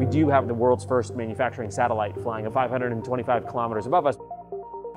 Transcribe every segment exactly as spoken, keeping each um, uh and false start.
We do have the world's first manufacturing satellite flying at five hundred twenty-five kilometers above us.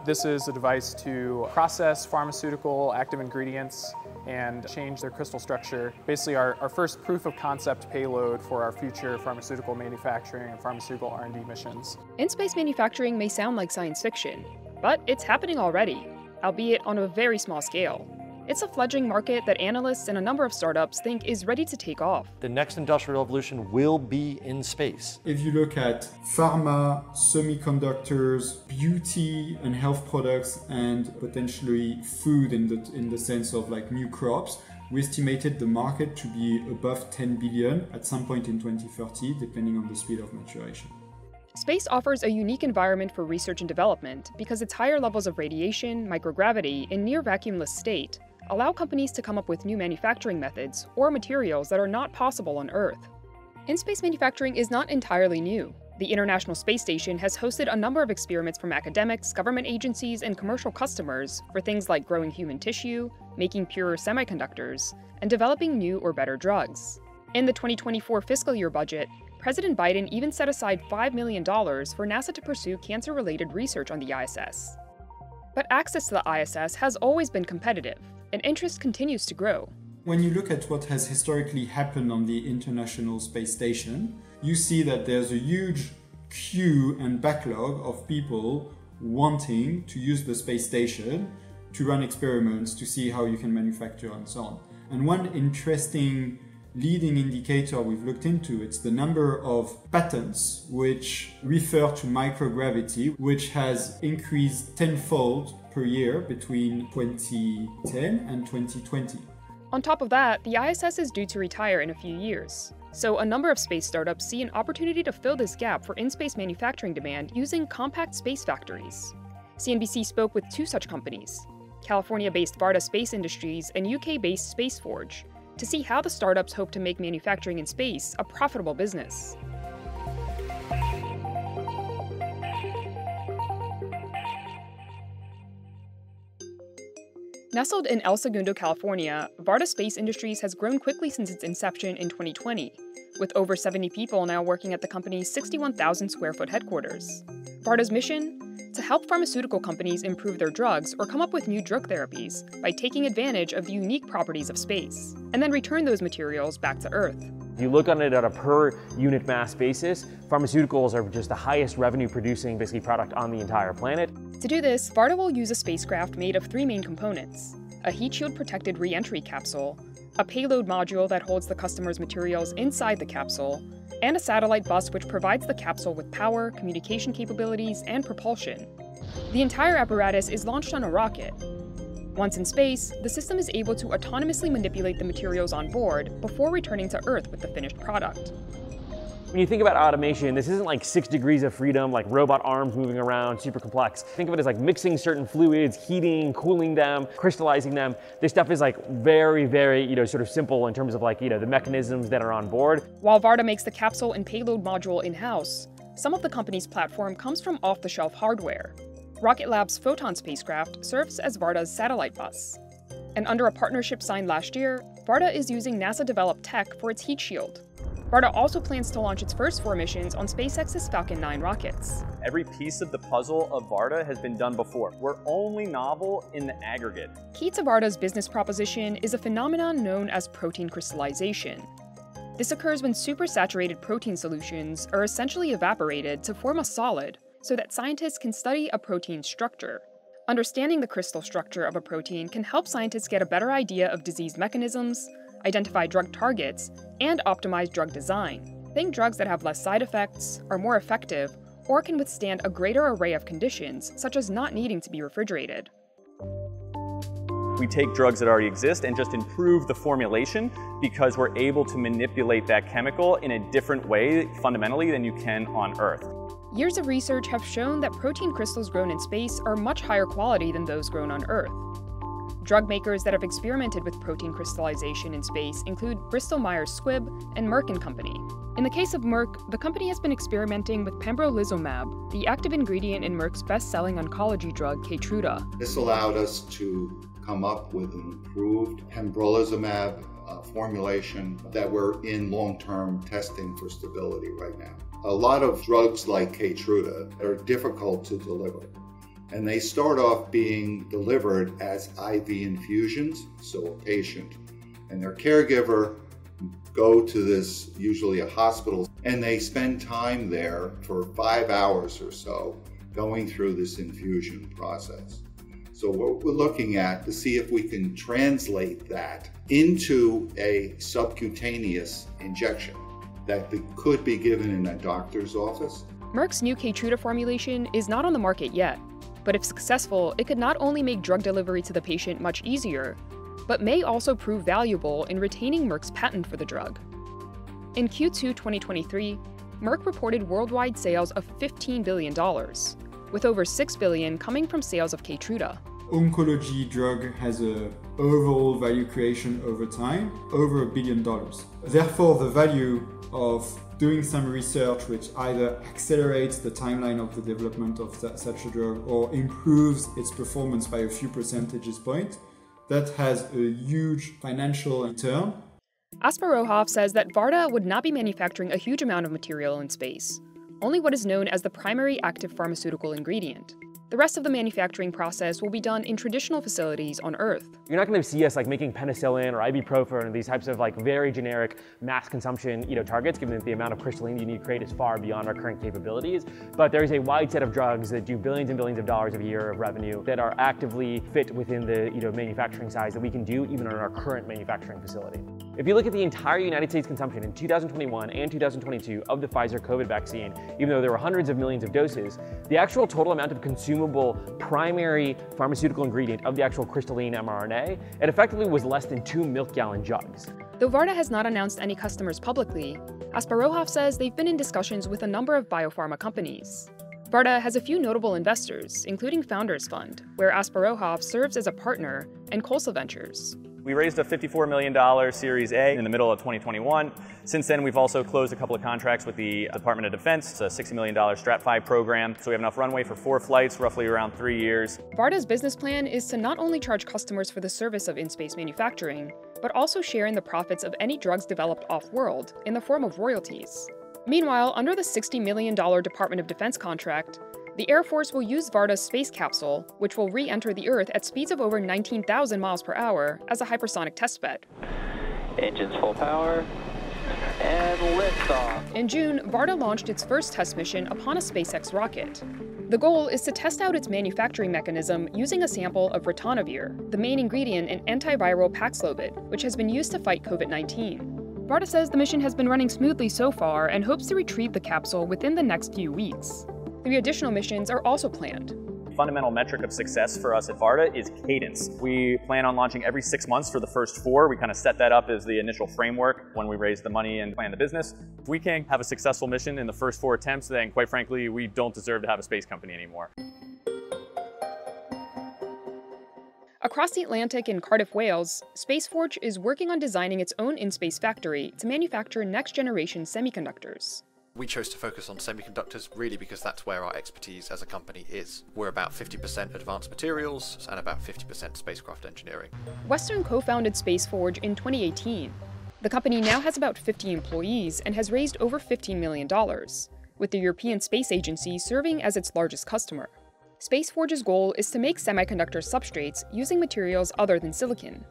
This is a device to process pharmaceutical active ingredients and change their crystal structure. Basically our, our first proof of concept payload for our future pharmaceutical manufacturing and pharmaceutical R and D missions. In-space manufacturing may sound like science fiction, but it's happening already, albeit on a very small scale. It's a fledgling market that analysts and a number of startups think is ready to take off. The next industrial revolution will be in space. If you look at pharma, semiconductors, beauty and health products, and potentially food in the, in the sense of like new crops, we estimated the market to be above ten billion at some point in twenty thirty, depending on the speed of maturation. Space offers a unique environment for research and development because its higher levels of radiation, microgravity, and near vacuumless state allow companies to come up with new manufacturing methods or materials that are not possible on Earth. In-space manufacturing is not entirely new. The International Space Station has hosted a number of experiments from academics, government agencies, and commercial customers for things like growing human tissue, making purer semiconductors, and developing new or better drugs. In the twenty twenty-four fiscal year budget, President Biden even set aside five million dollars for NASA to pursue cancer-related research on the I S S. But access to the I S S has always been competitive, and interest continues to grow. When you look at what has historically happened on the International Space Station, you see that there's a huge queue and backlog of people wanting to use the space station to run experiments, to see how you can manufacture and so on. And one interesting leading indicator we've looked into, it's the number of patents which refer to microgravity, which has increased tenfold per year between twenty ten and twenty twenty. On top of that, the I S S is due to retire in a few years, so a number of space startups see an opportunity to fill this gap for in-space manufacturing demand using compact space factories. C N B C spoke with two such companies, California-based Varda Space Industries and U K-based Space Forge, to see how the startups hope to make manufacturing in space a profitable business. Nestled in El Segundo, California, Varda Space Industries has grown quickly since its inception in twenty twenty, with over seventy people now working at the company's sixty-one thousand square foot headquarters. Varda's mission? To help pharmaceutical companies improve their drugs or come up with new drug therapies by taking advantage of the unique properties of space, and then return those materials back to Earth. If you look on it on a per unit mass basis, pharmaceuticals are just the highest revenue producing basically product on the entire planet. To do this, Varda will use a spacecraft made of three main components: a heat shield protected re-entry capsule, a payload module that holds the customer's materials inside the capsule, and a satellite bus which provides the capsule with power, communication capabilities, and propulsion. The entire apparatus is launched on a rocket. Once in space, the system is able to autonomously manipulate the materials on board before returning to Earth with the finished product. When you think about automation, this isn't like six degrees of freedom, like robot arms moving around, super complex. Think of it as like mixing certain fluids, heating, cooling them, crystallizing them. This stuff is like very, very, you know, sort of simple in terms of like, you know, the mechanisms that are on board. While Varda makes the capsule and payload module in-house, some of the company's platform comes from off-the-shelf hardware. Rocket Lab's Photon spacecraft serves as Varda's satellite bus. And under a partnership signed last year, Varda is using NASA-developed tech for its heat shield. Varda also plans to launch its first four missions on SpaceX's Falcon nine rockets. Every piece of the puzzle of Varda has been done before. We're only novel in the aggregate. Key to Varda's business proposition is a phenomenon known as protein crystallization. This occurs when supersaturated protein solutions are essentially evaporated to form a solid so that scientists can study a protein's structure. Understanding the crystal structure of a protein can help scientists get a better idea of disease mechanisms, identify drug targets, and optimize drug design. Think drugs that have less side effects, are more effective, or can withstand a greater array of conditions, such as not needing to be refrigerated. We take drugs that already exist and just improve the formulation because we're able to manipulate that chemical in a different way fundamentally than you can on Earth. Years of research have shown that protein crystals grown in space are much higher quality than those grown on Earth. Drug makers that have experimented with protein crystallization in space include Bristol-Myers Squibb and Merck and Company. In the case of Merck, the company has been experimenting with pembrolizumab, the active ingredient in Merck's best-selling oncology drug, Keytruda. This allowed us to come up with an improved pembrolizumab uh, formulation that we're in long-term testing for stability right now. A lot of drugs like Keytruda are difficult to deliver, and they start off being delivered as I V infusions, so a patient and their caregiver go to this, usually a hospital, and they spend time there for five hours or so going through this infusion process. So what we're looking at to see if we can translate that into a subcutaneous injection that could be given in a doctor's office. Merck's new Keytruda formulation is not on the market yet, but if successful, it could not only make drug delivery to the patient much easier, but may also prove valuable in retaining Merck's patent for the drug. In Q two twenty twenty-three, Merck reported worldwide sales of fifteen billion dollars, with over six billion dollars coming from sales of Keytruda. Oncology drug has a overall value creation over time, over a billion dollars. Therefore, the value of doing some research which either accelerates the timeline of the development of such a drug or improves its performance by a few percentages points, that has a huge financial return. Asparuhoff says that Varda would not be manufacturing a huge amount of material in space, only what is known as the primary active pharmaceutical ingredient. The rest of the manufacturing process will be done in traditional facilities on Earth. You're not going to see us like making penicillin or ibuprofen or these types of like very generic mass consumption, you know, targets, given that the amount of crystalline you need to create is far beyond our current capabilities. But there is a wide set of drugs that do billions and billions of dollars a year of revenue that are actively fit within the, you know, manufacturing size that we can do even on our current manufacturing facility. If you look at the entire United States consumption in two thousand twenty-one and two thousand twenty-two of the Pfizer COVID vaccine, even though there were hundreds of millions of doses, the actual total amount of consumable primary pharmaceutical ingredient of the actual crystalline mRNA, it effectively was less than two milk gallon jugs. Though Varda has not announced any customers publicly, Asparuhoff says they've been in discussions with a number of biopharma companies. Varda has a few notable investors, including Founders Fund, where Asparuhoff serves as a partner, and Colsa Ventures. We raised a fifty-four million dollar Series A in the middle of twenty twenty-one. Since then, we've also closed a couple of contracts with the Department of Defense. It's a sixty million dollar StratFi program, so we have enough runway for four flights, roughly around three years. Varda's business plan is to not only charge customers for the service of in-space manufacturing, but also share in the profits of any drugs developed off-world in the form of royalties. Meanwhile, under the sixty million dollar Department of Defense contract, the Air Force will use Varda's space capsule, which will re-enter the Earth at speeds of over nineteen thousand miles per hour, as a hypersonic testbed. Engines full power, and liftoff. In June, Varda launched its first test mission upon a SpaceX rocket. The goal is to test out its manufacturing mechanism using a sample of ritonavir, the main ingredient in antiviral Paxlovid, whiwhich has been used to fight COVID nineteen. Varda says the mission has been running smoothly so far and hopes to retrieve the capsule within the next few weeks. Three additional missions are also planned. Fundamental metric of success for us at Varda is cadence. We plan on launching every six months for the first four. We kind of set that up as the initial framework when we raise the money and plan the business. If we can't have a successful mission in the first four attempts, then quite frankly, we don't deserve to have a space company anymore. Across the Atlantic in Cardiff, Wales, Space Forge is working on designing its own in-space factory to manufacture next-generation semiconductors. We chose to focus on semiconductors really because that's where our expertise as a company is. We're about fifty percent advanced materials and about fifty percent spacecraft engineering. Western co-founded Space Forge in twenty eighteen. The company now has about fifty employees and has raised over fifteen million dollars, with the European Space Agency serving as its largest customer. Space Forge's goal is to make semiconductor substrates using materials other than silicon,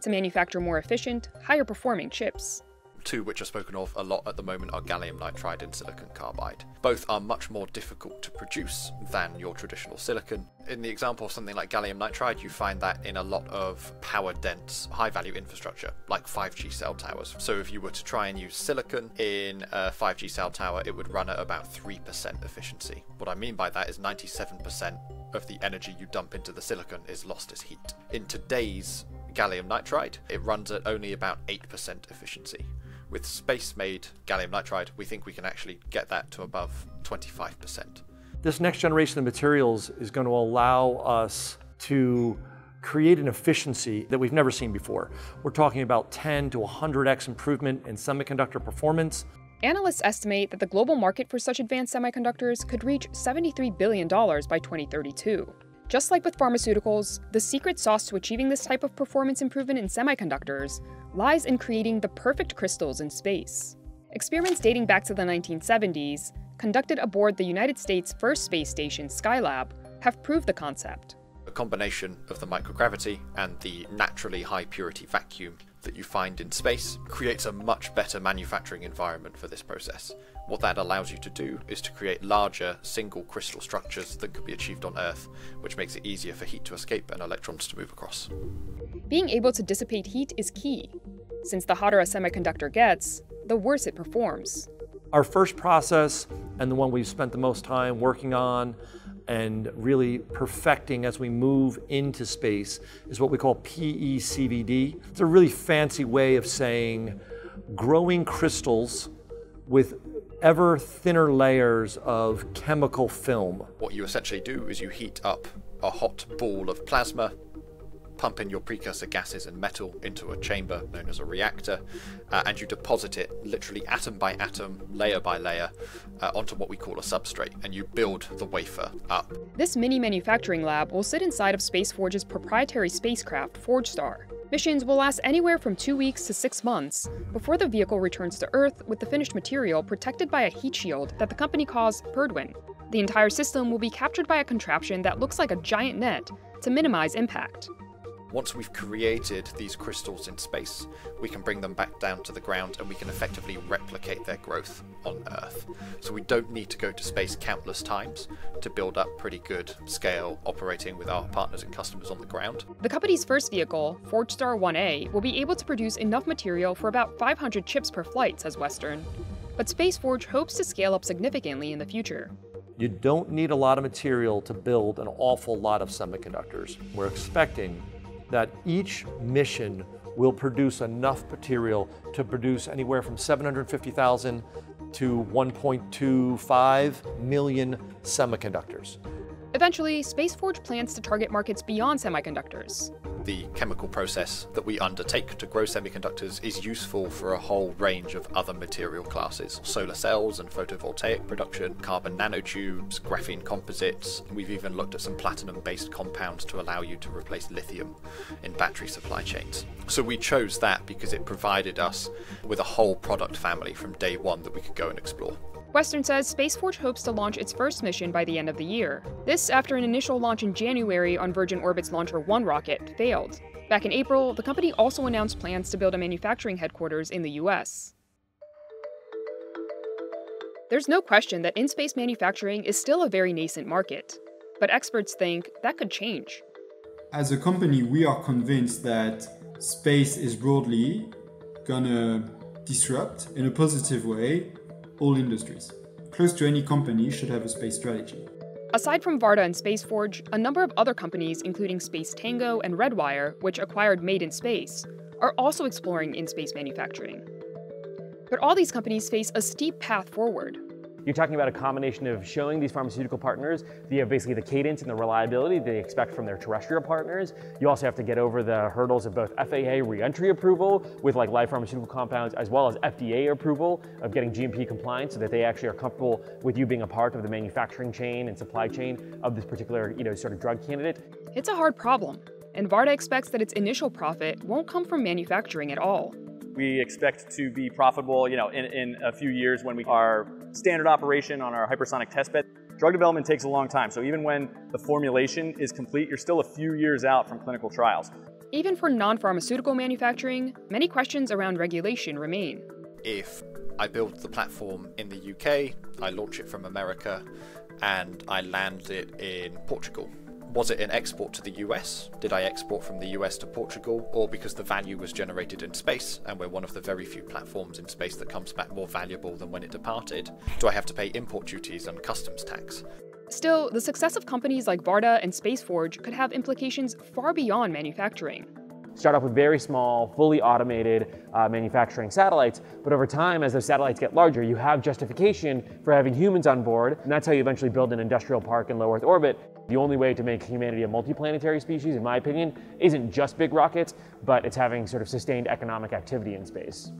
to manufacture more efficient, higher-performing chips. Two which are spoken of a lot at the moment are gallium nitride and silicon carbide. Both are much more difficult to produce than your traditional silicon. In the example of something like gallium nitride, you find that in a lot of power-dense, high-value infrastructure, like five G cell towers. So if you were to try and use silicon in a five G cell tower, it would run at about three percent efficiency. What I mean by that is ninety-seven percent of the energy you dump into the silicon is lost as heat. In today's gallium nitride, it runs at only about eight percent efficiency. With space-made gallium nitride, we think we can actually get that to above twenty-five percent. This next generation of materials is going to allow us to create an efficiency that we've never seen before. We're talking about ten to one hundred X improvement in semiconductor performance. Analysts estimate that the global market for such advanced semiconductors could reach seventy-three billion dollars by twenty thirty-two. Just like with pharmaceuticals, the secret sauce to achieving this type of performance improvement in semiconductors lies in creating the perfect crystals in space. Experiments dating back to the nineteen seventies, conducted aboard the United States' first space station, Skylab, have proved the concept. A combination of the microgravity and the naturally high purity vacuum that you find in space creates a much better manufacturing environment for this process. What that allows you to do is to create larger single crystal structures that could be achieved on Earth, which makes it easier for heat to escape and electrons to move across. Being able to dissipate heat is key. Since the hotter a semiconductor gets, the worse it performs. Our first process, and the one we've spent the most time working on and really perfecting as we move into space, is what we call P E C V D. It's a really fancy way of saying growing crystals with ever thinner layers of chemical film. What you essentially do is you heat up a hot ball of plasma, pump in your precursor gases and metal into a chamber known as a reactor, uh, and you deposit it literally atom by atom, layer by layer, uh, onto what we call a substrate, and you build the wafer up. This mini manufacturing lab will sit inside of Space Forge's proprietary spacecraft, Forgestar. Missions will last anywhere from two weeks to six months before the vehicle returns to Earth with the finished material protected by a heat shield that the company calls Perdwin. The entire system will be captured by a contraption that looks like a giant net to minimize impact. Once we've created these crystals in space, we can bring them back down to the ground and we can effectively replicate their growth on Earth. So we don't need to go to space countless times to build up pretty good scale operating with our partners and customers on the ground. The company's first vehicle, Forgestar one A, will be able to produce enough material for about five hundred chips per flight, says Western. But Space Forge hopes to scale up significantly in the future. You don't need a lot of material to build an awful lot of semiconductors. We're expecting that each mission will produce enough material to produce anywhere from seven hundred fifty thousand to one point two five million semiconductors. Eventually, Space Forge plans to target markets beyond semiconductors. The chemical process that we undertake to grow semiconductors is useful for a whole range of other material classes. Solar cells and photovoltaic production, carbon nanotubes, graphene composites. We've even looked at some platinum-based compounds to allow you to replace lithium in battery supply chains. So we chose that because it provided us with a whole product family from day one that we could go and explore. Western says Space Forge hopes to launch its first mission by the end of the year. This after an initial launch in January on Virgin Orbit's LauncherOne rocket failed. Back in April, the company also announced plans to build a manufacturing headquarters in the U S. There's no question that in-space manufacturing is still a very nascent market, but experts think that could change. As a company, we are convinced that space is broadly gonna disrupt, in a positive way, all industries. Close to any company should have a space strategy. Aside from Varda and Space Forge, a number of other companies, including Space Tango and Redwire, which acquired Made in Space, are also exploring in-space manufacturing. But all these companies face a steep path forward. You're talking about a combination of showing these pharmaceutical partners the, basically the cadence and the reliability they expect from their terrestrial partners. You also have to get over the hurdles of both F A A re-entry approval with like live pharmaceutical compounds, as well as F D A approval of getting G M P compliant so that they actually are comfortable with you being a part of the manufacturing chain and supply chain of this particular, you know, sort of drug candidate. It's a hard problem, and Varda expects that its initial profit won't come from manufacturing at all. We expect to be profitable, you know, in, in a few years when we are standard operation on our hypersonic testbed. Drug development takes a long time, so even when the formulation is complete, you're still a few years out from clinical trials. Even for non-pharmaceutical manufacturing, many questions around regulation remain. If I build the platform in the U K, I launch it from America, and I land it in Portugal, was it an export to the U S? Did I export from the U S to Portugal? Or because the value was generated in space and we're one of the very few platforms in space that comes back more valuable than when it departed, do I have to pay import duties and customs tax? Still, the success of companies like Varda and Space Forge could have implications far beyond manufacturing. Start off with very small, fully automated uh, manufacturing satellites, but over time, as those satellites get larger, you have justification for having humans on board, and that's how you eventually build an industrial park in low Earth orbit. The only way to make humanity a multiplanetary species, in my opinion, isn't just big rockets, but it's having sort of sustained economic activity in space.